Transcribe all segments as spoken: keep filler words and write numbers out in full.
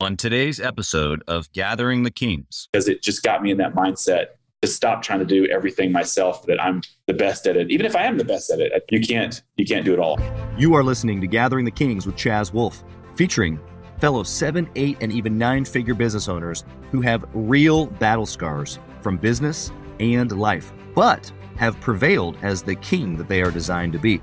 on today's episode of Gathering the Kings. Because it just got me in that mindset to stop trying to do everything myself, that I'm the best at it. Even if I am the best at it, you can't, you can't do it all. You are listening to Gathering the Kings with Chaz Wolf, featuring fellow seven, eight, and even nine-figure business owners who have real battle scars from business and life, but have prevailed as the king that they are designed to be.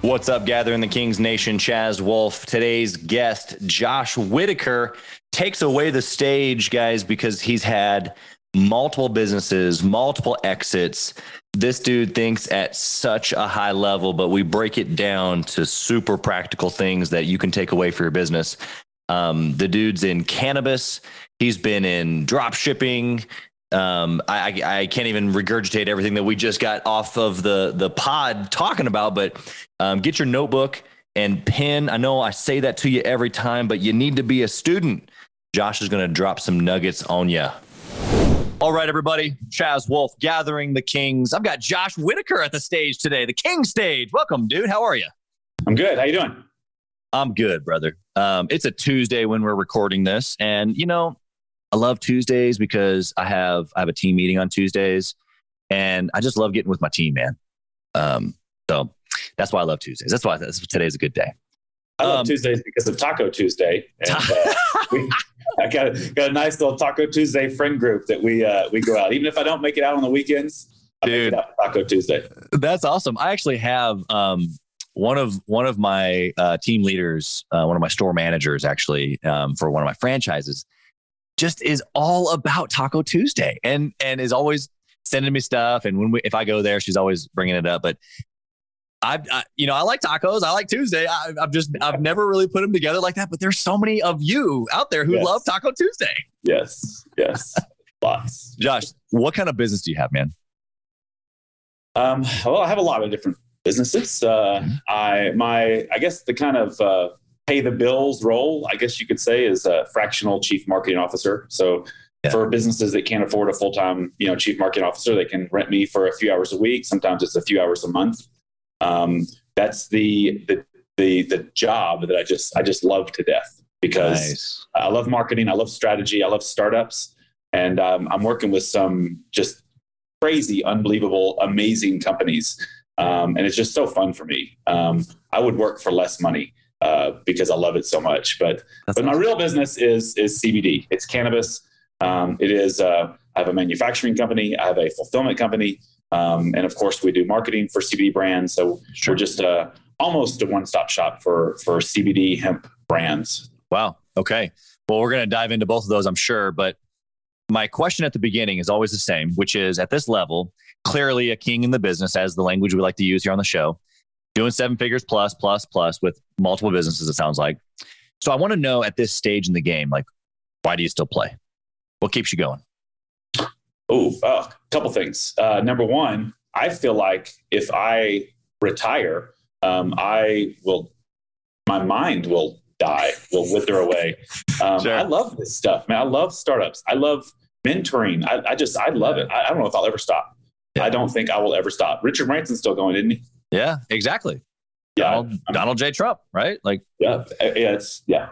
What's up, Gathering the Kings Nation? Chaz Wolf. Today's guest, Josh Whitaker, takes away the stage, guys, because he's had multiple businesses, multiple exits. This dude thinks at such a high level, but we break it down to super practical things that you can take away for your business. Um, the dude's in cannabis. He's been in drop shipping. Um, I, I, I can't even regurgitate everything that we just got off of the, the pod talking about, but um, get your notebook and pen. I know I say that to you every time, but you need to be a student. Josh is going to drop some nuggets on you. All right, everybody. Chaz Wolf, Gathering the Kings. I've got Josh Whitaker at the stage today, the King stage. Welcome, dude. How are you? I'm good. How you doing? I'm good, brother. Um, it's a Tuesday when we're recording this, and you know, I love Tuesdays because I have I have a team meeting on Tuesdays, and I just love getting with my team, man. Um, so that's why I love Tuesdays. That's why today's a good day. I love um, Tuesdays because of Taco Tuesday. And, uh, we, I got a, got a nice little Taco Tuesday friend group that we uh, we go out. Even if I don't make it out on the weekends, I Dude, make it out Taco Tuesday. That's awesome. I actually have um, one of one of my uh, team leaders, uh, one of my store managers, actually um, for one of my franchises, just is all about Taco Tuesday, and and is always sending me stuff. And when we, if I go there, she's always bringing it up. But I, I, you know, I like tacos. I like Tuesday. I, I've just, I've never really put them together like that, but there's so many of you out there who yes. love Taco Tuesday. Yes. Yes. Lots. Josh, what kind of business do you have, man? Um, well, I have a lot of different businesses. Uh, I, my, I guess the kind of, uh, pay the bills role, I guess you could say, is a fractional chief marketing officer. So yeah. for businesses that can't afford a full-time, you know, chief marketing officer, they can rent me for a few hours a week. Sometimes it's a few hours a month. Um, that's the, the, the, the job that I just, I just love to death because nice. I love marketing. I love strategy. I love startups, and um, I'm working with some just crazy, unbelievable, amazing companies. Um, and it's just so fun for me. Um, I would work for less money uh, because I love it so much, but, that's but awesome. My real business is, is C B D. It's cannabis. Um, it is, uh, I have a manufacturing company. I have a fulfillment company. Um, and of course, we do marketing for C B D brands. So sure. we're just uh, almost a one-stop shop for for C B D hemp brands. Wow. Okay. Well, we're going to dive into both of those, I'm sure. But my question at the beginning is always the same, which is at this level, clearly a king in the business, as the language we like to use here on the show, doing seven figures plus, plus, plus with multiple businesses, it sounds like. So I want to know at this stage in the game, like, why do you still play? What keeps you going? Ooh, oh, a couple things. Uh, number one, I feel like if I retire, um, I will, my mind will die, will wither away. Um, sure. I love this stuff, man. I love startups. I love mentoring. I, I just, I love it. I, I don't know if I'll ever stop. Yeah. I don't think I will ever stop. Richard Branson's still going, isn't he? Yeah, exactly. Yeah. Donald, I mean, Donald J. Trump, right? Like, yeah, it's, yeah.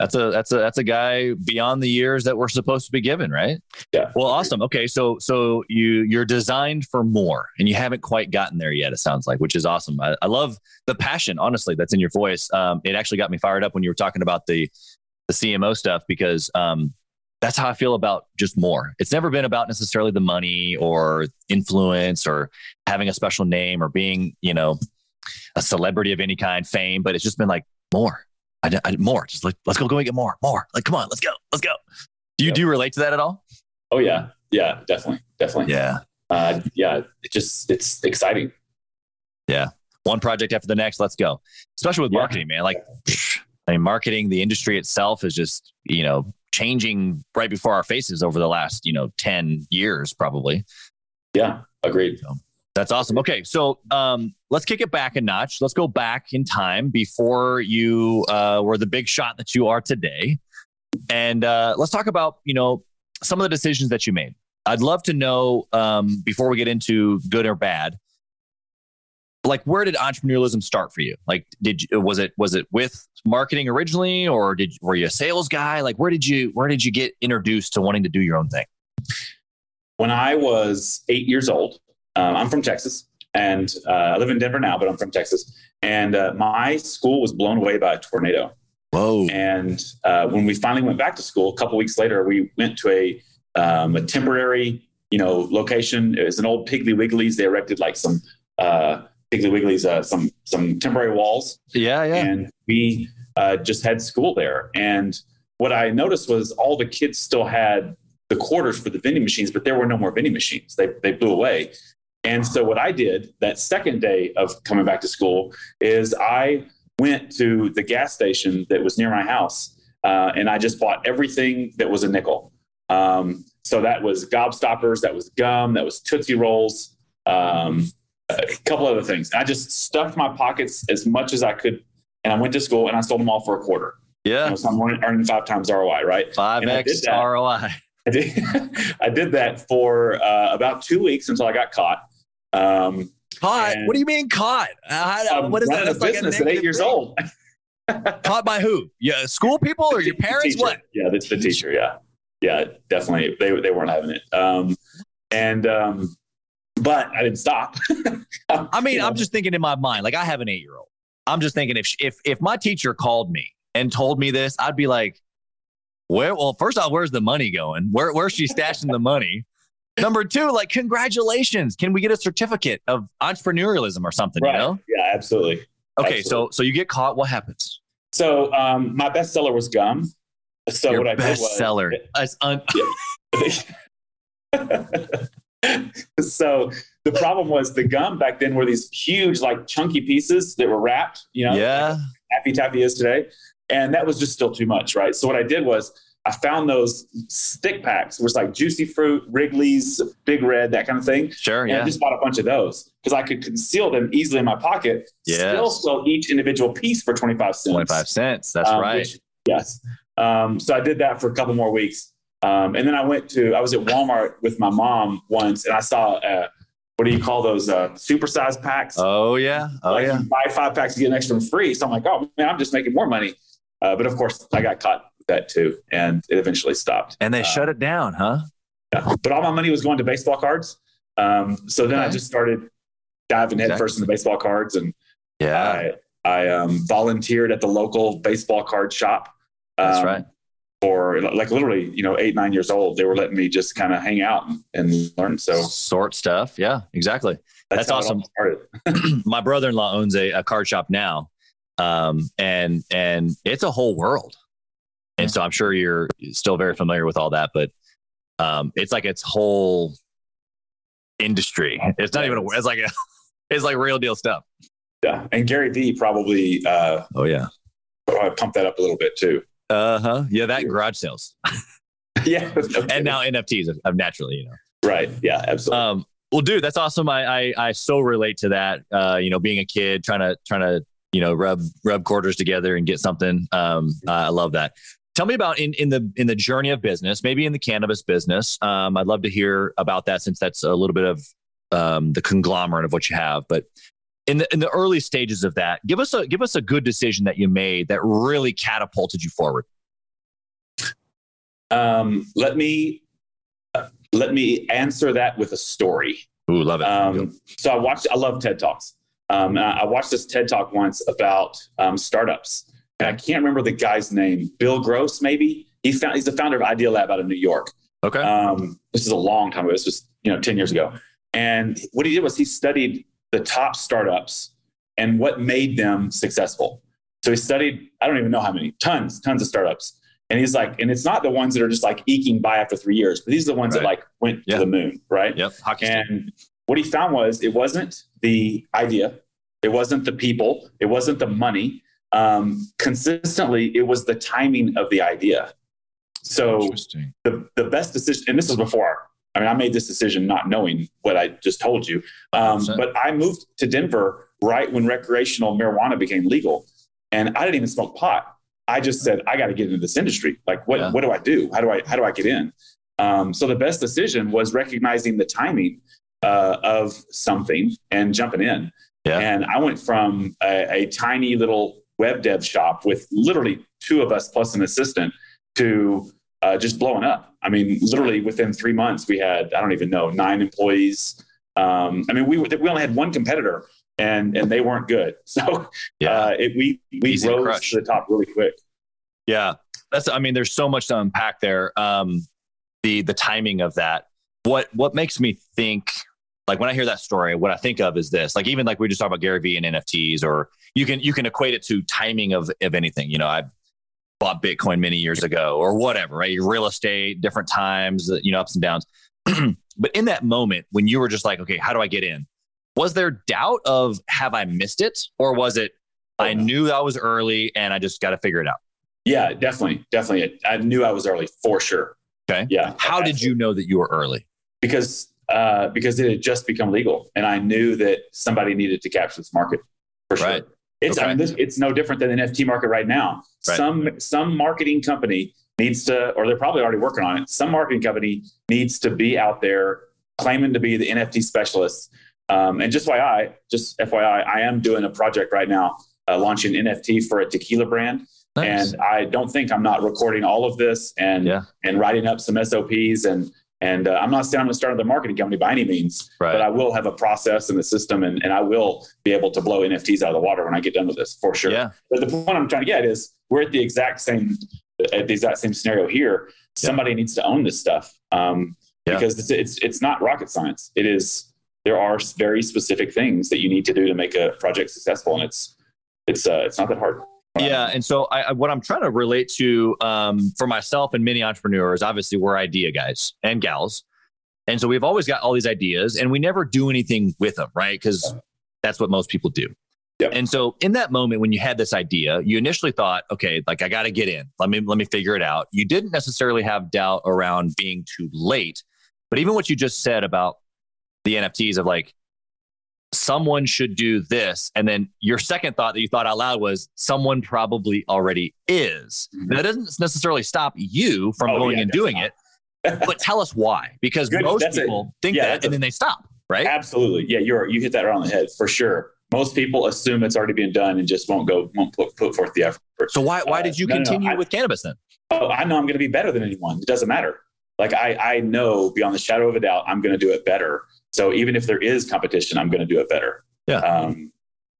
That's a, that's a, that's a guy beyond the years that we're supposed to be given. Right. Yeah. Well, awesome. Okay. So, so you, you're designed for more, and you haven't quite gotten there yet, it sounds like, which is awesome. I, I love the passion, honestly, that's in your voice. Um, it actually got me fired up when you were talking about the, the C M O stuff, because um, that's how I feel about just more. It's never been about necessarily the money or influence or having a special name or being, you know, a celebrity of any kind, fame, but it's just been like more. I, I more just like, let's go, go and get more, more like, come on, let's go, let's go. Do you, yep. do you relate to that at all? Oh yeah. Yeah, definitely. Definitely. Yeah. Uh, yeah. It just, it's exciting. Yeah. One project after the next, let's go. Especially with yeah. marketing, man. Like I mean, marketing, the industry itself is just, you know, changing right before our faces over the last, you know, ten years, probably. Yeah, agreed. So that's awesome. Okay. So um, let's kick it back a notch. Let's go back in time before you uh, were the big shot that you are today. And uh, let's talk about, you know, some of the decisions that you made. I'd love to know, um, before we get into good or bad, like, where did entrepreneurialism start for you? Like, did you, was it, was it with marketing originally, or did, were you a sales guy? Like, where did you, where did you get introduced to wanting to do your own thing? When I was eight years old, um, I'm from Texas, and uh, I live in Denver now, but I'm from Texas. And uh, my school was blown away by a tornado. Whoa. And uh, when we finally went back to school, a couple weeks later, we went to a, um, a temporary, you know, location. It was an old Piggly Wiggly's. They erected like some, uh, Piggly Wiggly's, uh, some, some temporary walls. Yeah. Yeah. And we, uh, just had school there. And what I noticed was all the kids still had the quarters for the vending machines, but there were no more vending machines. They, they blew away. And so what I did that second day of coming back to school is I went to the gas station that was near my house. Uh, and I just bought everything that was a nickel. Um, so that was Gobstoppers, that was gum, that was Tootsie Rolls. Um, a couple other things. I just stuffed my pockets as much as I could. And I went to school and I sold them all for a quarter. Yeah. You know, so I'm earning five times R O I, right? five X R O I. I did, I did that for uh, about two weeks until I got caught. Um, caught? What do you mean caught? Uh, what is that? It's like a business at eight years old. Caught by who? Yeah, school people or your parents? What? Yeah, that's the teacher. Yeah. Yeah, definitely. They, they weren't having it. Um, and, um, but I didn't stop. I mean, you know. I'm just thinking in my mind, like, I have an eight-year-old. I'm just thinking if if if my teacher called me and told me this, I'd be like, "Where? Well, first off, where's the money going? Where where's she stashing the money? Number two, like, congratulations, can we get a certificate of entrepreneurialism or something?" Right. You know? Yeah, absolutely. Okay, absolutely. so so you get caught. What happens? So um, my bestseller was gum. So Your what I did was bestseller. Un- yeah. So the problem was the gum back then were these huge, like, chunky pieces that were wrapped, you know, yeah. like Happy Taffy is today. And that was just still too much. Right. So what I did was I found those stick packs, which was like Juicy Fruit, Wrigley's, Big Red, that kind of thing. Sure. And yeah. I just bought a bunch of those because I could conceal them easily in my pocket. Yeah. Still sell each individual piece for twenty-five cents. twenty-five cents. That's um, right. Which, yes. Um, so I did that for a couple more weeks. Um, and then I went to, I was at Walmart with my mom once and I saw, uh, what do you call those, uh, supersized packs? Oh yeah. Oh like yeah. You buy five packs to get an extra one free. So I'm like, oh man, I'm just making more money. Uh, but of course I got caught with that too. And it eventually stopped. And they uh, shut it down, huh? Yeah. But all my money was going to baseball cards. Um, so then okay. I just started diving head exactly. first into baseball cards. And yeah, I, I, um, volunteered at the local baseball card shop. Um, That's right. Or like literally, you know, eight, nine years old, they were letting me just kind of hang out and, and learn. So sort stuff. Yeah, exactly. That's, That's awesome. My brother-in-law owns a, a card shop now. Um, and, and it's a whole world. And so I'm sure you're still very familiar with all that, but, um, it's like its whole industry. It's not even, a, it's like, a, it's like real deal stuff. Yeah. And Gary V probably, uh, oh yeah. Probably pumped that up a little bit too. Uh-huh. Yeah. That garage sales. Yeah. Okay. And now N F Ts of, of naturally, you know? Right. Yeah, absolutely. Um, well, dude, that's awesome. I, I, I so relate to that. Uh, you know, being a kid, trying to, trying to, you know, rub, rub quarters together and get something. Um, uh, I love that. Tell me about in, in the, in the journey of business, maybe in the cannabis business. Um, I'd love to hear about that since that's a little bit of, um, the conglomerate of what you have, but in the in the early stages of that, give us a give us a good decision that you made that really catapulted you forward. Um, let me uh, let me answer that with a story. Ooh, love it. Um, so I watched. I love TED Talks. Um, I, I watched this TED Talk once about um, startups, and I can't remember the guy's name. Bill Gross, maybe. He found he's the founder of Idealab out of New York. Okay. Um, this is a long time ago. This was you know ten years ago, and what he did was he studied the top startups and what made them successful. So he studied, I don't even know how many, tons, tons of startups. And he's like, and it's not the ones that are just like eking by after three years, but these are the ones right. that like went yeah. to the moon, right? Yep. Hockey and stick. What he found was it wasn't the idea. It wasn't the people. It wasn't the money. um, consistently, it was the timing of the idea. So the, the best decision, and this was before, I mean, I made this decision not knowing what I just told you. Um, but I moved to Denver right when recreational marijuana became legal. And I didn't even smoke pot. I just said, I got to get into this industry. Like, what, yeah. what do I do? How do I, how do I get in? Um, so the best decision was recognizing the timing uh, of something and jumping in. Yeah. And I went from a, a tiny little web dev shop with literally two of us plus an assistant to uh, just blowing up. I mean, literally within three months, we had, I don't even know, nine employees. Um, I mean, we we only had one competitor and and they weren't good. So yeah. uh, it, we, we Easy rose crush. to the top really quick. Yeah. That's, I mean, there's so much to unpack there. Um, the the timing of that. What what makes me think, like when I hear that story, what I think of is this, like even like we were just talking about Gary V and N F Ts, or you can, you can equate it to timing of, of anything. You know, I bought Bitcoin many years ago or whatever, right? Real estate, different times, you know, ups and downs. But in that moment when you were just like, okay, how do I get in? Was there doubt of, have I missed it? Or was it, I knew I was early and I just got to figure it out? Yeah, definitely. Definitely. I knew I was early for sure. Okay. Yeah. How did you know that you were early? Because Uh, because it had just become legal, and I knew that somebody needed to capture this market for sure. Right. It's okay. I mean, this, it's no different than the N F T market right now. Right. Some some marketing company needs to, or they're probably already working on it. Some marketing company needs to be out there claiming to be the N F T specialist. Um, and just Y I, just F Y I, I am doing a project right now, uh, launching an N F T for a tequila brand. Nice. And I don't think I'm not recording all of this and yeah. and writing up some S O Ps and. And uh, I'm not saying I'm going to start another marketing company by any means, right. but I will have a process in the system, and, and I will be able to blow N F Ts out of the water when I get done with this for sure. Yeah. But the point I'm trying to get is we're at the exact same, at the exact same scenario here. Yeah. Somebody needs to own this stuff um, yeah. because it's, it's, it's not rocket science. It is, there are very specific things that you need to do to make a project successful. And it's, it's, uh, it's not that hard. Yeah. And so I, what I'm trying to relate to um, for myself and many entrepreneurs, obviously we're idea guys and gals. And so we've always got all these ideas and we never do anything with them, right? Because that's what most people do. Yep. And so in that moment, when you had this idea, you initially thought, okay, like I got to get in, let me, let me figure it out. You didn't necessarily have doubt around being too late, but even what you just said about the N F Ts of like, someone should do this. And then your second thought that you thought out loud was someone probably already is. Mm-hmm. That doesn't necessarily stop you from oh, going yeah, and doing not. it, but tell us why, because Good, most people a, think yeah, that and a, then they stop, right? Absolutely. Yeah. You're, you hit that right on the head for sure. Most people assume it's already been done and just won't go, won't put, put forth the effort. So why, why uh, did you no, continue no, I, with cannabis then? Oh, I know I'm going to be better than anyone. It doesn't matter. Like I, I know beyond the shadow of a doubt, I'm going to do it better. So even if there is competition, I'm going to do it better. Yeah. Um,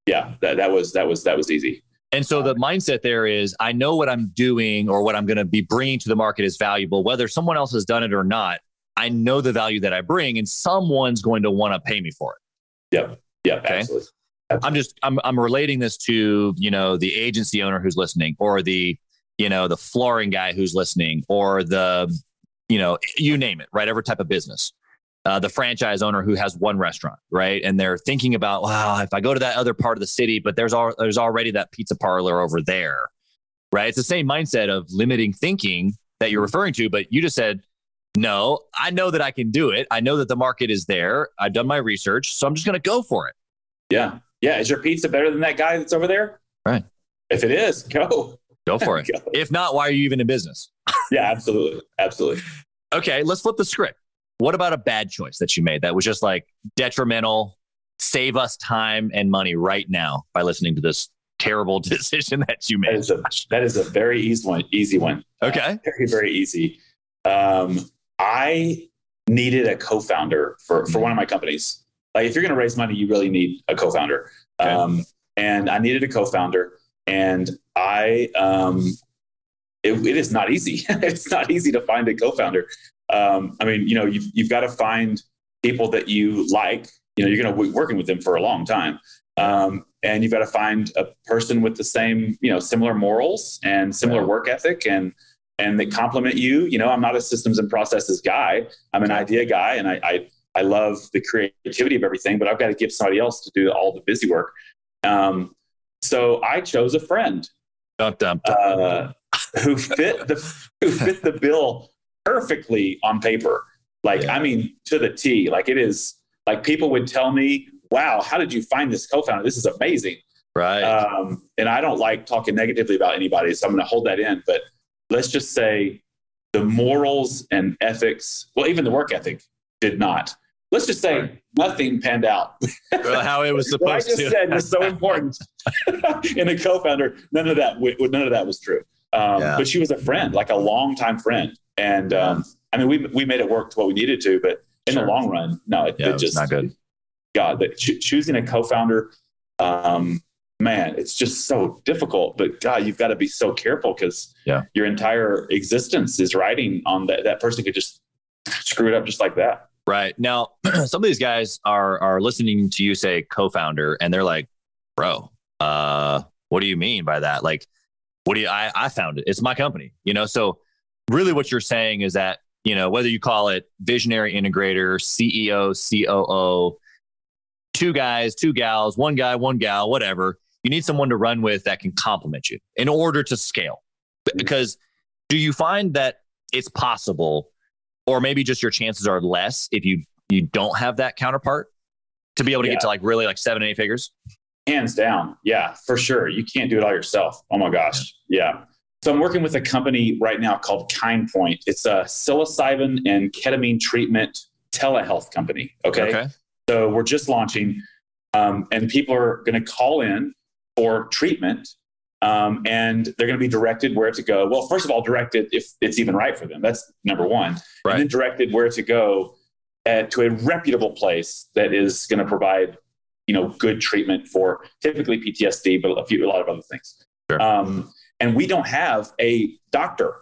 yeah, that, that was, that was, that was easy. And so the mindset there is, I know what I'm doing or what I'm going to be bringing to the market is valuable, whether someone else has done it or not. I know the value that I bring and someone's going to want to pay me for it. Yep. Yep. Okay? Absolutely. absolutely. I'm just, I'm, I'm relating this to, you know, the agency owner who's listening, or the, you know, the flooring guy who's listening, or the, you know, you name it, right? Every type of business. Uh, the franchise owner who has one restaurant, right? And they're thinking about, wow, if I go to that other part of the city, but there's all, there's already that pizza parlor over there, right? It's the same mindset of limiting thinking that you're referring to, but you just said, no, I know that I can do it. I know that the market is there. I've done my research, so I'm just going to go for it. Yeah. Yeah. Is your pizza better than that guy that's over there? Right. If it is, go. Go for it. Go. If not, why are you even in business? Yeah, absolutely. Absolutely. Okay. Let's flip the script. What about a bad choice that you made that was just like detrimental, save us time and money right now by listening to this terrible decision that you made? That is a, that is a very easy one. Easy one. Okay. Uh, very, very easy. Um, I needed a co-founder for, for one of my companies. Like if you're going to raise money, you really need a co-founder. Okay. Um, and I needed a co-founder, and I, um, it, it is not easy. It's not easy to find a co-founder. Um, I mean, you know, you've, you've got to find people that you like, you know, you're going to be working with them for a long time. Um, and you've got to find a person with the same, you know, similar morals and similar yeah. work ethic and, and they complement you. You know, I'm not a systems and processes guy. I'm an idea guy. And I, I, I love the creativity of everything, but I've got to give somebody else to do all the busy work. Um, So I chose a friend dun, dun, dun. Uh, who fit the who fit the bill perfectly on paper. Like, yeah. I mean, to the T. Like, it is like people would tell me, wow, how did you find this co-founder? This is amazing. Right. Um, and I don't like talking negatively about anybody, so I'm going to hold that in. But let's just say the morals and ethics, well, even the work ethic did not. Let's just say right. nothing panned out. Well, how it was supposed what I just to. said was so important in a co-founder. None of that, none of that was true. Um, yeah. But she was a friend, like a longtime friend. And um, I mean, we we made it work to what we needed to, but in sure. the long run, no, it, yeah, it, it just, not good. God, but cho- choosing a co-founder, um, man, it's just so difficult, but God, you've got to be so careful because yeah. your entire existence is riding on that. That person could just screw it up just like that. Right. Now, some of these guys are are listening to you say co-founder and they're like, bro, uh, what do you mean by that? Like, what do you, I, I found it, it's my company, you know? So really what you're saying is that, you know, whether you call it visionary integrator, C E O, C O O, two guys, two gals, one guy, one gal, whatever, you need someone to run with that can complement you in order to scale. Because do you find that it's possible, or maybe just your chances are less if you, you don't have that counterpart to be able to yeah. get to like really like seven, eight figures? Hands down. Yeah, for sure. You can't do it all yourself. Oh my gosh. Yeah. yeah. So I'm working with a company right now called Kind Point. It's a psilocybin and ketamine treatment telehealth company. Okay. okay. So we're just launching um, and people are going to call in for treatment um, and they're going to be directed where to go. Well, first of all, directed if it's even right for them. That's number one. Right. And then directed where to go at, to a reputable place that is going to provide, you know, good treatment for typically P T S D, but a few, a lot of other things. Sure. Um, and we don't have a doctor.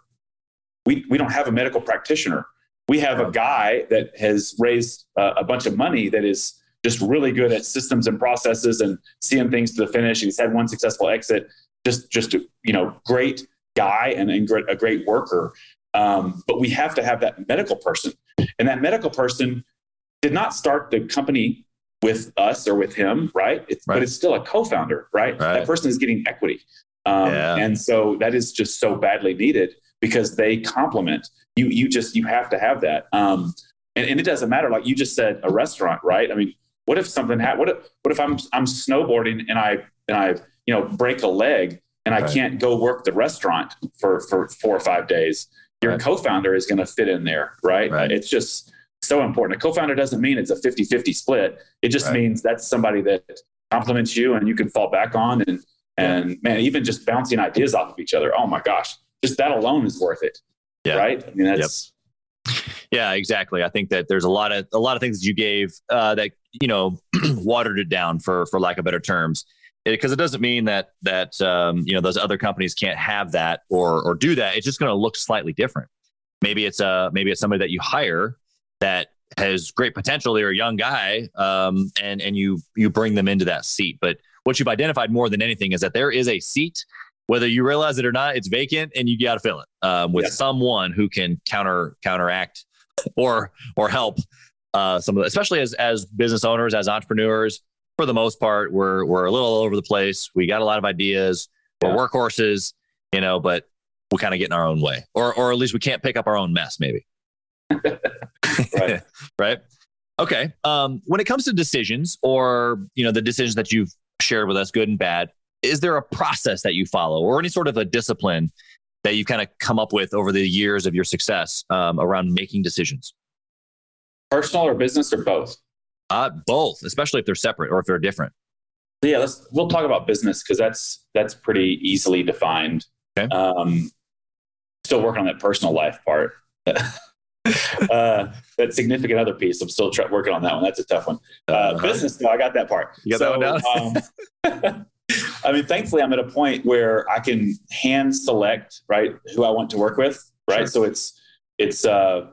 We, we don't have a medical practitioner. We have a guy that has raised uh, a bunch of money that is just really good at systems and processes and seeing things to the finish. He's had one successful exit, just, just, a, you know, great guy and, and a great worker. Um, but we have to have that medical person, and that medical person did not start the company with us or with him. Right. It's, right. But it's still a co-founder, right? right? That person is getting equity. Um, yeah. And so that is just so badly needed because they complement you. You just, you have to have that. Um, and, and it doesn't matter. Like you just said, a restaurant, right? I mean, what if something happened? What if, what if I'm, I'm snowboarding and I, and I, you know, break a leg and right. I can't go work the restaurant for, for four or five days, your right. co-founder is going to fit in there. Right? right. It's just so important. A co-founder doesn't mean it's a fifty-fifty split. It just right. means that's somebody that complements you and you can fall back on and, And man, even just bouncing ideas off of each other. Oh my gosh, just that alone is worth it. Yeah. Right. I mean, that's. Yep. Yeah, exactly. I think that there's a lot of, a lot of things that you gave uh, that, you know, watered it down for, for lack of better terms, because it, it doesn't mean that, that, um, you know, those other companies can't have that or, or do that. It's just going to look slightly different. Maybe it's a, maybe it's somebody that you hire that has great potential. They're a young guy. Um, and, and you, you bring them into that seat, but what you've identified more than anything is that there is a seat, whether you realize it or not, it's vacant and you got to fill it um, with yeah. someone who can counter counteract or, or help uh, some of the, especially as, as business owners, as entrepreneurs, for the most part, we're, we're a little all over the place. We got a lot of ideas, yeah. we're workhorses, you know, but we kind of get in our own way, or, or at least we can't pick up our own mess maybe. right. right. Okay. Um, when it comes to decisions or, you know, the decisions that you've shared with us, good and bad, is there a process that you follow or any sort of a discipline that you've kind of come up with over the years of your success um, around making decisions? Personal or business or both? Uh, both, especially if they're separate or if they're different. Yeah, let's, we'll talk about business because that's that's pretty easily defined. Okay. Um, still working on that personal life part. uh, that significant other piece. I'm still tra- working on that one. That's a tough one. Uh, uh-huh. Business, though, I got that part. You got so, that one down? um, I mean, thankfully, I'm at a point where I can hand select right who I want to work with. Right, sure. So it's it's uh,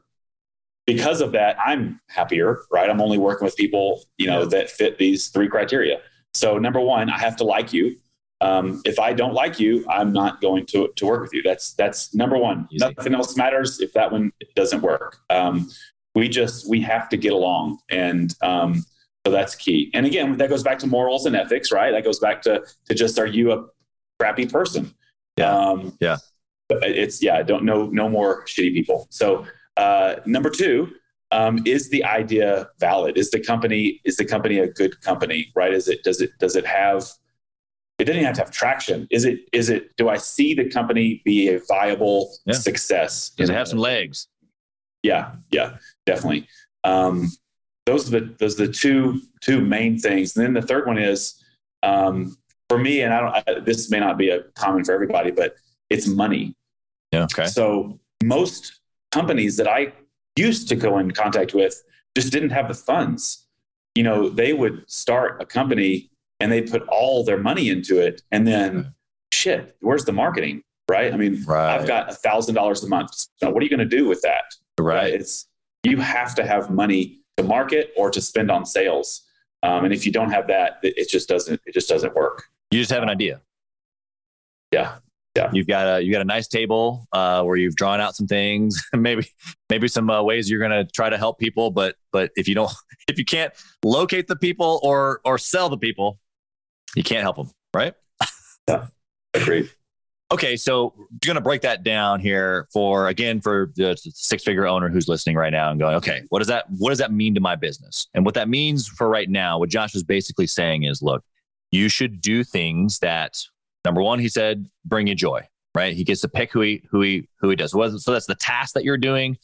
because of that, I'm happier. Right, I'm only working with people you know yeah. that fit these three criteria. So number one, I have to like you. Um, if I don't like you, I'm not going to, to work with you. That's, that's number one. Easy. Nothing else matters if that one doesn't work. Um, we just, we have to get along. And, um, So that's key. And again, that goes back to morals and ethics, right? That goes back to, to just, are you a crappy person? Yeah. Um, yeah. It's yeah. Don't know, no more shitty people. So uh, number two, um, is the idea valid? Is the company, is the company a good company, right? Is it, does it, does it have, it doesn't even have to have traction. Is it, is it, do I see the company be a viable yeah. success? Does it have it? some legs? Yeah. Yeah, definitely. Um, Those are the those are the two two main things, and then the third one is um, for me, and I don't. I, this may not be a common for everybody, but it's money. Yeah. Okay. So most companies that I used to go in contact with just didn't have the funds. You know, they would start a company and they put all their money into it, and then shit, where's the marketing? Right. I mean, right. I've got a thousand dollars a month. So what are you going to do with that? Right. right. It's you have to have money to market or to spend on sales. Um, and if you don't have that, it just doesn't, it just doesn't work. You just have an idea. Yeah. Yeah. You've got a, you got a nice table uh, where you've drawn out some things, maybe, maybe some uh, ways you're going to try to help people. But, but if you don't, if you can't locate the people or, or sell the people, you can't help them. Right. Yeah. Agreed. Okay. So you're going to break that down here for, again, for the six figure owner who's listening right now and going, okay, what does that, what does that mean to my business? And what that means for right now, what Josh was basically saying is, look, you should do things that, number one, he said, bring you joy, right? He gets to pick who he, who he, who he does. So that's the task that you're doing,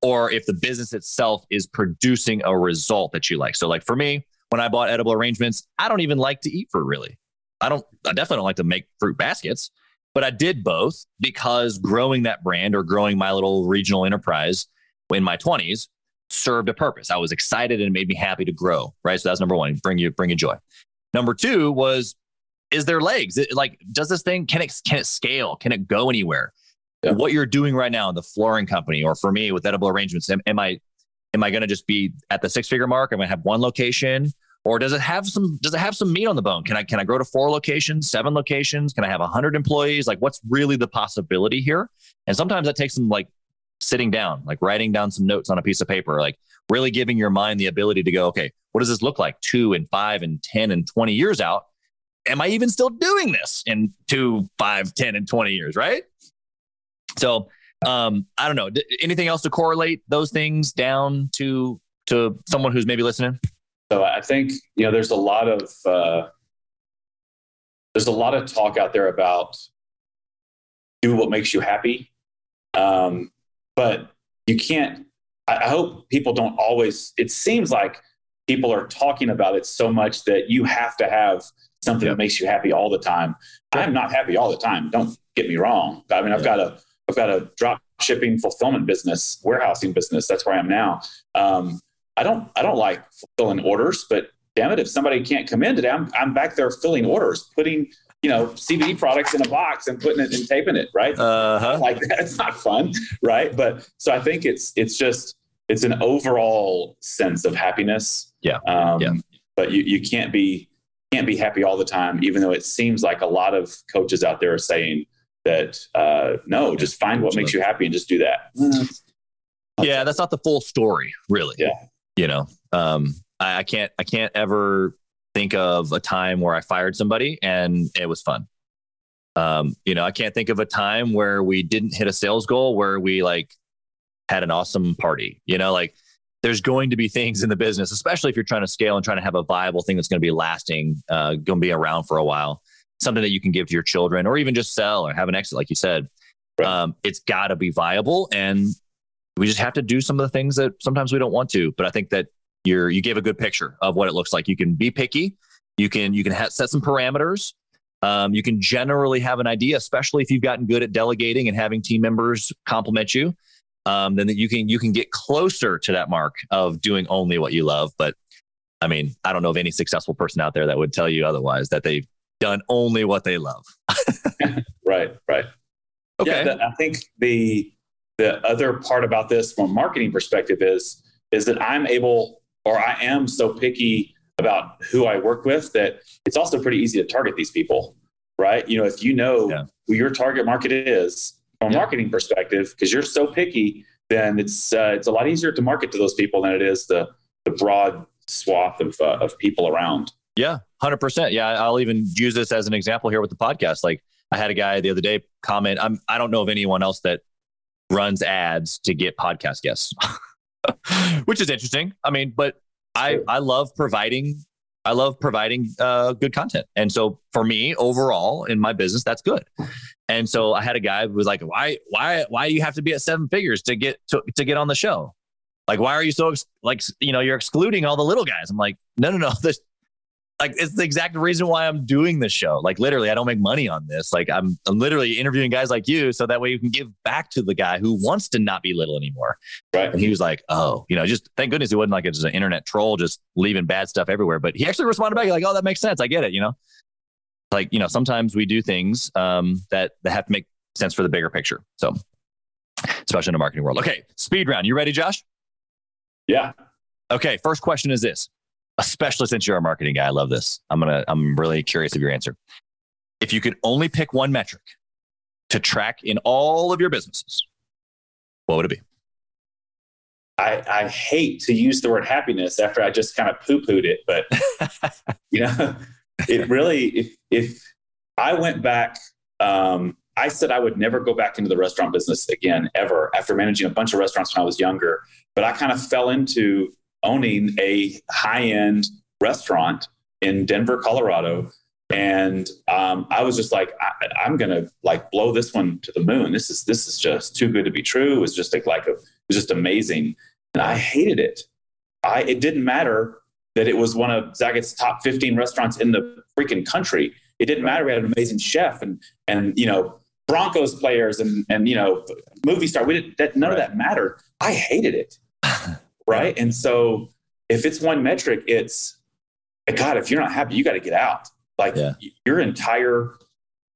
or if the business itself is producing a result that you like. So like for me, when I bought Edible Arrangements, I don't even like to eat fruit really. I don't, I definitely don't like to make fruit baskets. But I did both because growing that brand or growing my little regional enterprise in my twenties served a purpose. I was excited and it made me happy to grow, right? So that's number one, bring you, bring you joy. Number two was, is there legs? It, like, does this thing, can it, can it scale? Can it go anywhere? Yeah. What you're doing right now in the flooring company, or for me with Edible Arrangements, am, am I, am I going to just be at the six figure mark? Am I going to have one location? Or does it have some, does it have some meat on the bone? Can I, can I grow to four locations, seven locations? Can I have a hundred employees? Like, what's really the possibility here? And sometimes that takes some like sitting down, like writing down some notes on a piece of paper, like really giving your mind the ability to go, okay, what does this look like two and five and ten and twenty years out? Am I even still doing this in two, five, ten and twenty years? Right. So, um, I don't know. D- anything else to correlate those things down to, to someone who's maybe listening? So I think, you know, there's a lot of, uh, there's a lot of talk out there about do what makes you happy. Um, but you can't, I, I hope people don't always, it seems like people are talking about it so much that you have to have something yeah. that makes you happy all the time. Yeah. I'm not happy all the time. Don't get me wrong. I mean, I've yeah. got a, I've got a drop shipping fulfillment business, warehousing business. That's where I am now. Um, I don't, I don't like filling orders, but damn it, if somebody can't come in today, I'm, I'm back there filling orders, putting, you know, C B D products in a box and putting it and taping it. Right. Uh-huh. Like that. It's not fun. Right. But so I think it's, it's just, it's an overall sense of happiness. Yeah. Um, yeah. But you, you can't be, can't be happy all the time, even though it seems like a lot of coaches out there are saying that, uh, no, just find what makes you happy and just do that. Yeah. That's not the full story really. Yeah. You know, um, I, I can't, I can't ever think of a time where I fired somebody and it was fun. Um, you know, I can't think of a time where we didn't hit a sales goal, where we like had an awesome party, you know, like there's going to be things in the business, especially if you're trying to scale and trying to have a viable thing that's going to be lasting, uh, going to be around for a while, something that you can give to your children or even just sell or have an exit. Like you said, right. um, it's gotta be viable. And we just have to do some of the things that sometimes we don't want to, but I think that you're, you gave a good picture of what it looks like. You can be picky. You can, you can ha- set some parameters. Um, you can generally have an idea, especially if you've gotten good at delegating and having team members compliment you. Um, then that you can, you can get closer to that mark of doing only what you love. But I mean, I don't know of any successful person out there that would tell you otherwise, that they've done only what they love. Right. Right. Okay. Yeah, I think the, The other part about this from a marketing perspective is, is that I'm able, or I am so picky about who I work with that it's also pretty easy to target these people, right? You know, if you know yeah. who your target market is from a yeah. marketing perspective, because you're so picky, then it's, uh, it's a lot easier to market to those people than it is the, the broad swath of uh, of people around. Yeah, one hundred percent. Yeah, I'll even use this as an example here with the podcast. Like I had a guy the other day comment, I'm, I don't know of anyone else that runs ads to get podcast guests, which is interesting. I mean, but I, I love providing, I love providing uh, good content. And so for me overall in my business, that's good. And so I had a guy who was like, why, why, why you have to be at seven figures to get, to, to get on the show? Like, why are you so ex- like, you know, you're excluding all the little guys. I'm like, no, no, no. This, like, it's the exact reason why I'm doing this show. Like literally, I don't make money on this. Like I'm, I'm literally interviewing guys like you. So that way you can give back to the guy who wants to not be little anymore. Right. And he was like, oh, you know, just thank goodness he wasn't like just an internet troll, just leaving bad stuff everywhere. But he actually responded back like, oh, that makes sense. I get it. You know, like, you know, sometimes we do things um, that, that have to make sense for the bigger picture. So especially in the marketing world. Okay. Speed round. You ready, Josh? Yeah. Okay. First question is this. Especially since you're a marketing guy. I love this. I'm going to, I'm really curious of your answer. If you could only pick one metric to track in all of your businesses, what would it be? I, I hate to use the word happiness after I just kind of poo-pooed it, but you know, it really, if, if I went back, um, I said I would never go back into the restaurant business again, ever, after managing a bunch of restaurants when I was younger, but I kind of fell into owning a high-end restaurant in Denver, Colorado. And um, I was just like, I, I'm going to like blow this one to the moon. This is, this is just too good to be true. It was just like, like a, it was just amazing. And I hated it. I, it didn't matter that it was one of Zagat's top fifteen restaurants in the freaking country. It didn't matter. We had an amazing chef and, and, you know, Broncos players and, and, you know, movie star. We didn't, that, none of that mattered. I hated it. Right. And so if it's one metric, it's God, if you're not happy, you got to get out. Like yeah. your entire,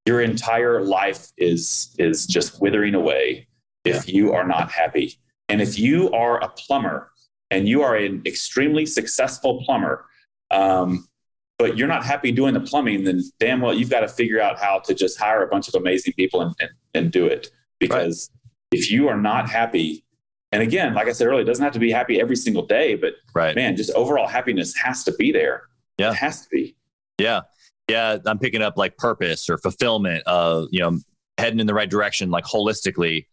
your entire life is, is just withering away. Yeah. If you are not happy. And if you are a plumber and you are an extremely successful plumber, um, but you're not happy doing the plumbing, then damn well, you've got to figure out how to just hire a bunch of amazing people and, and, and do it. Because right. if you are not happy, and again, like I said earlier, it doesn't have to be happy every single day, but right. man, just overall happiness has to be there. Yeah. It has to be. Yeah. Yeah. I'm picking up like purpose or fulfillment of, you know, heading in the right direction, like holistically.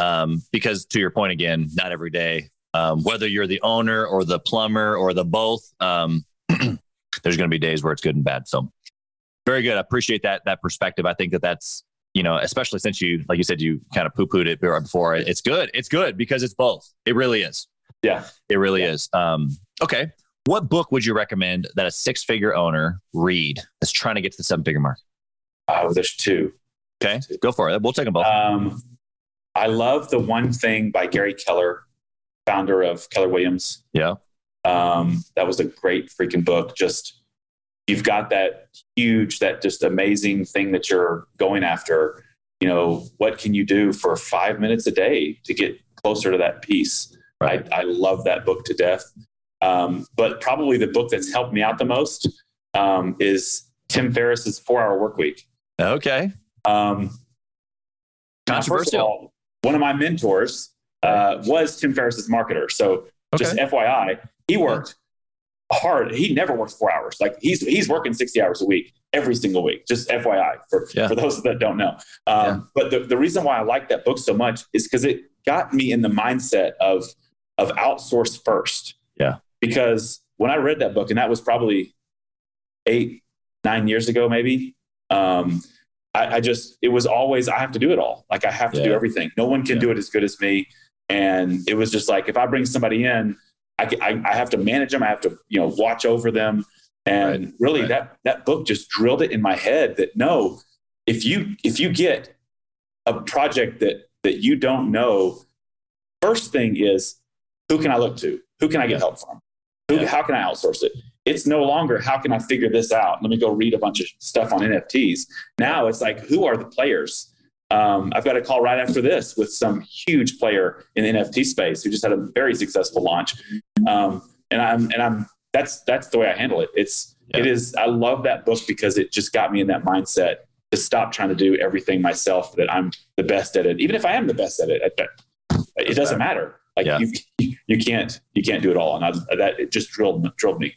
Um, because to your point again, not every day, um, whether you're the owner or the plumber or the both, um, there's going to be days where it's good and bad. So very good. I appreciate that, that perspective. I think that that's, you know, especially since you, like you said, you kind of poo-pooed it before. It's good. It's good because it's both. It really is. Yeah. It really yeah. is. Um, okay. What book would you recommend that a six-figure owner read that's trying to get to the seven-figure mark? Oh, there's two. Okay. There's two. Go for it. We'll take them both. Um, I love The One Thing by Gary Keller, founder of Keller Williams. Yeah. Um, that was a great freaking book. Just you've got that huge, that just amazing thing that you're going after. You know, what can you do for five minutes a day to get closer to that piece? Right. I, I love that book to death. Um, but probably the book that's helped me out the most um, is Tim Ferriss's Four Hour Work Week. Okay. Um, Controversial. First of all, one of my mentors uh, was Tim Ferriss's marketer. So okay. just F Y I, he worked hard. He never works four hours. Like he's, he's working sixty hours a week, every single week, just F Y I for, yeah. for those that don't know. Um, yeah. But the, the reason why I like that book so much is because it got me in the mindset of, of outsource first. Yeah. Because when I read that book, and that was probably eight, nine years ago, maybe, um, I, I just, it was always, I have to do it all. Like I have to yeah. do everything. No one can yeah. do it as good as me. And it was just like, if I bring somebody in, I, I have to manage them. I have to, you know, watch over them. And right, really right. that, that book just drilled it in my head that no, if you, if you get a project that, that you don't know, first thing is who can I look to? Who can I get help from? Who, yeah. How can I outsource it? It's no longer, how can I figure this out? Let me go read a bunch of stuff on N F Ts. Now it's like, who are the players? Um, I've got a call right after this with some huge player in the N F T space who just had a very successful launch. Um, and I'm, and I'm, that's, that's the way I handle it. It's, yeah. it is, I love that book because it just got me in that mindset to stop trying to do everything myself that I'm the best at it. Even if I am the best at it, it doesn't matter. Like yeah. you, you can't, you can't do it all. And I, that it just drilled, drilled me.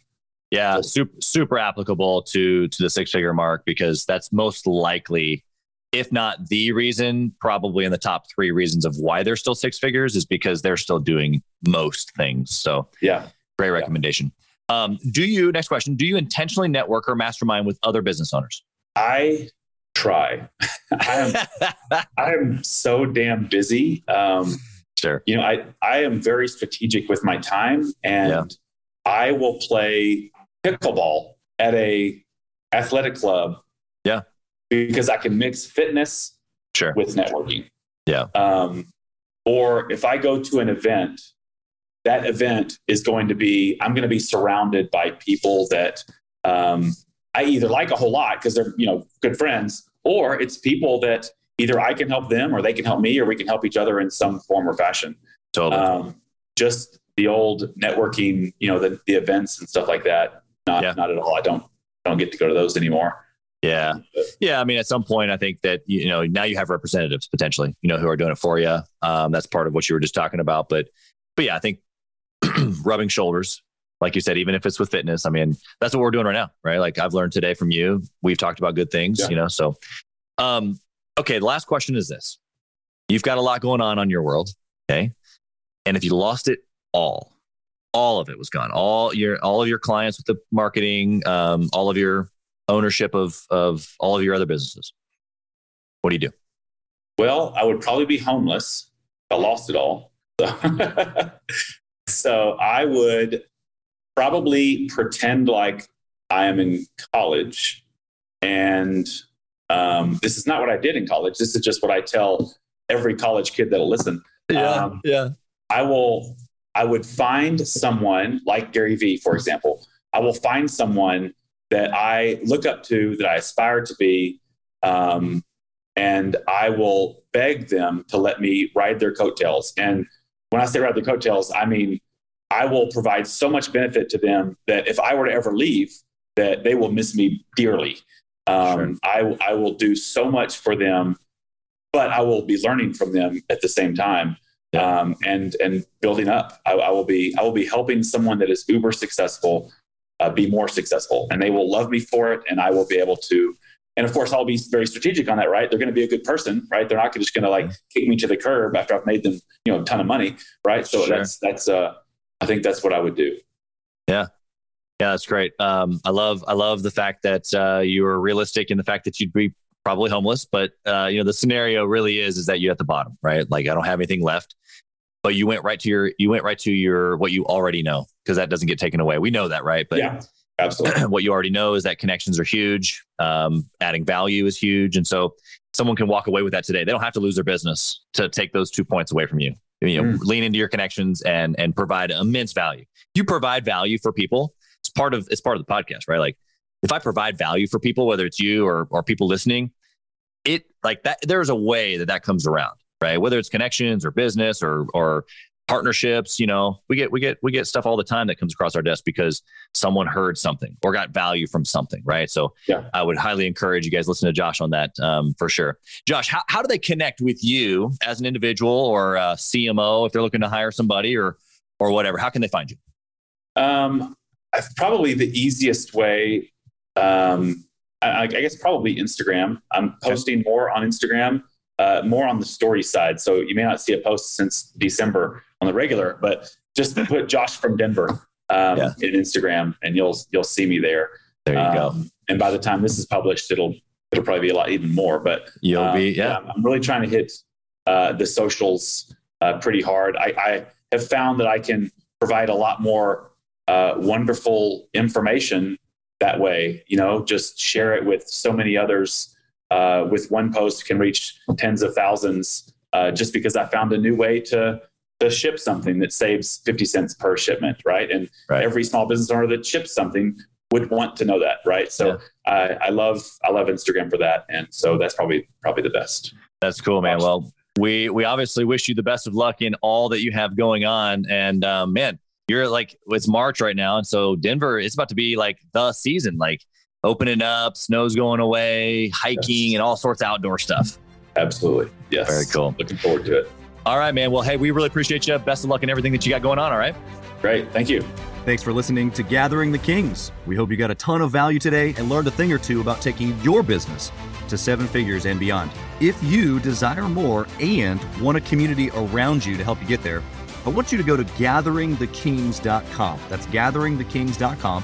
Yeah. Super, super applicable to, to the six figure mark, because that's most likely, if not the reason, probably in the top three reasons of why they're still six figures, is because they're still doing most things. So yeah, great recommendation. Yeah. Um, do you, next question, do you intentionally network or mastermind with other business owners? I try. I am, I am so damn busy. Um, sure. You know, I, I am very strategic with my time, and yeah. I will play pickleball at a athletic club. Yeah. Because I can mix fitness sure. with networking. Yeah. Um, or if I go to an event, that event is going to be, I'm going to be surrounded by people that um, I either like a whole lot because they're, you know, good friends, or it's people that either I can help them or they can help me, or we can help each other in some form or fashion. Totally. Um, just the old networking, you know, the, the events and stuff like that. Not, yeah. not at all. I don't, don't get to go to those anymore. Yeah. Yeah. I mean, at some point, I think that, you know, now you have representatives potentially, you know, who are doing it for you. Um, that's part of what you were just talking about, but, but yeah, I think, rubbing shoulders, like you said, even if it's with fitness, I mean, that's what we're doing right now, right? Like I've learned today from you, we've talked about good things, yeah. you know? So, um, okay. The last question is this: you've got a lot going on on your world. Okay. And if you lost it all, all of it was gone, all your, all of your clients with the marketing, um, all of your ownership of, of all of your other businesses, what do you do? Well, I would probably be homeless. I lost it all. So. So I would probably pretend like I am in college, and um, this is not what I did in college. This is just what I tell every college kid that'll listen. Yeah, um, yeah. I will. I would find someone like Gary V, for example. I will find someone that I look up to, that I aspire to be, um, and I will beg them to let me ride their coattails. And when I say ride the coattails, I mean, I will provide so much benefit to them that if I were to ever leave, that they will miss me dearly. Um, sure. I, I will do so much for them, but I will be learning from them at the same time, yeah. um, and and building up. I, I will be I will be helping someone that is uber successful uh, be more successful, and they will love me for it, and I will be able to. And of course, I'll be very strategic on that, right? They're going to be a good person, right? They're not just going to like kick me to the curb after I've made them, you know, a ton of money, right? So sure. that's, that's, uh, I think that's what I would do. Yeah. Yeah. That's great. Um, I love, I love the fact that, uh, you were realistic in the fact that you'd be probably homeless, but, uh, you know, the scenario really is, is that you're at the bottom, right? Like I don't have anything left, but you went right to your, you went right to your, what you already know, because that doesn't get taken away. We know that, right? But yeah. Absolutely. What you already know is that connections are huge. Um, adding value is huge. And so someone can walk away with that today. They don't have to lose their business to take those two points away from you. You know, mm. lean into your connections and, and provide immense value. You provide value for people. It's part of, it's part of the podcast, right? Like if I provide value for people, whether it's you or, or people listening, it like that, there's a way that that comes around, right? Whether it's connections or business or, or, partnerships, you know, we get, we get, we get stuff all the time that comes across our desk because someone heard something or got value from something. Right. So yeah. I would highly encourage you guys to listen to Josh on that um, for sure. Josh, how, how do they connect with you as an individual or a C M O if they're looking to hire somebody or, or whatever, how can they find you? Um, probably the easiest way. Um, I, I guess probably Instagram. I'm posting okay. more on Instagram, uh, more on the story side. So you may not see a post since December on the regular, but just put Josh from Denver um, yeah. in Instagram and you'll, you'll see me there. There you um, go. And by the time this is published, it'll, it'll probably be a lot, even more, but you'll um, be, yeah. yeah. I'm really trying to hit uh, the socials uh, pretty hard. I, I have found that I can provide a lot more uh, wonderful information that way, you know, just share it with so many others uh, with one post can reach tens of thousands uh, just because I found a new way to, to ship something that saves fifty cents per shipment. Right. And right. every small business owner that ships something would want to know that. Right. So yeah. I, I love, I love Instagram for that. And so that's probably, probably the best. That's cool, man. Awesome. Well, we, we obviously wish you the best of luck in all that you have going on. And um, man, you're like, it's March right now. And so Denver, it's about to be like the season, like opening up, snow's going away, hiking yes. and all sorts of outdoor stuff. Absolutely. Yes. Very cool. Looking forward to it. All right, man. Well, hey, we really appreciate you. Best of luck in everything that you got going on. All right. Great. Thank you. Thanks for listening to Gathering the Kings. We hope you got a ton of value today and learned a thing or two about taking your business to seven figures and beyond. If you desire more and want a community around you to help you get there, I want you to go to Gathering The Kings dot com. That's Gathering The Kings dot com.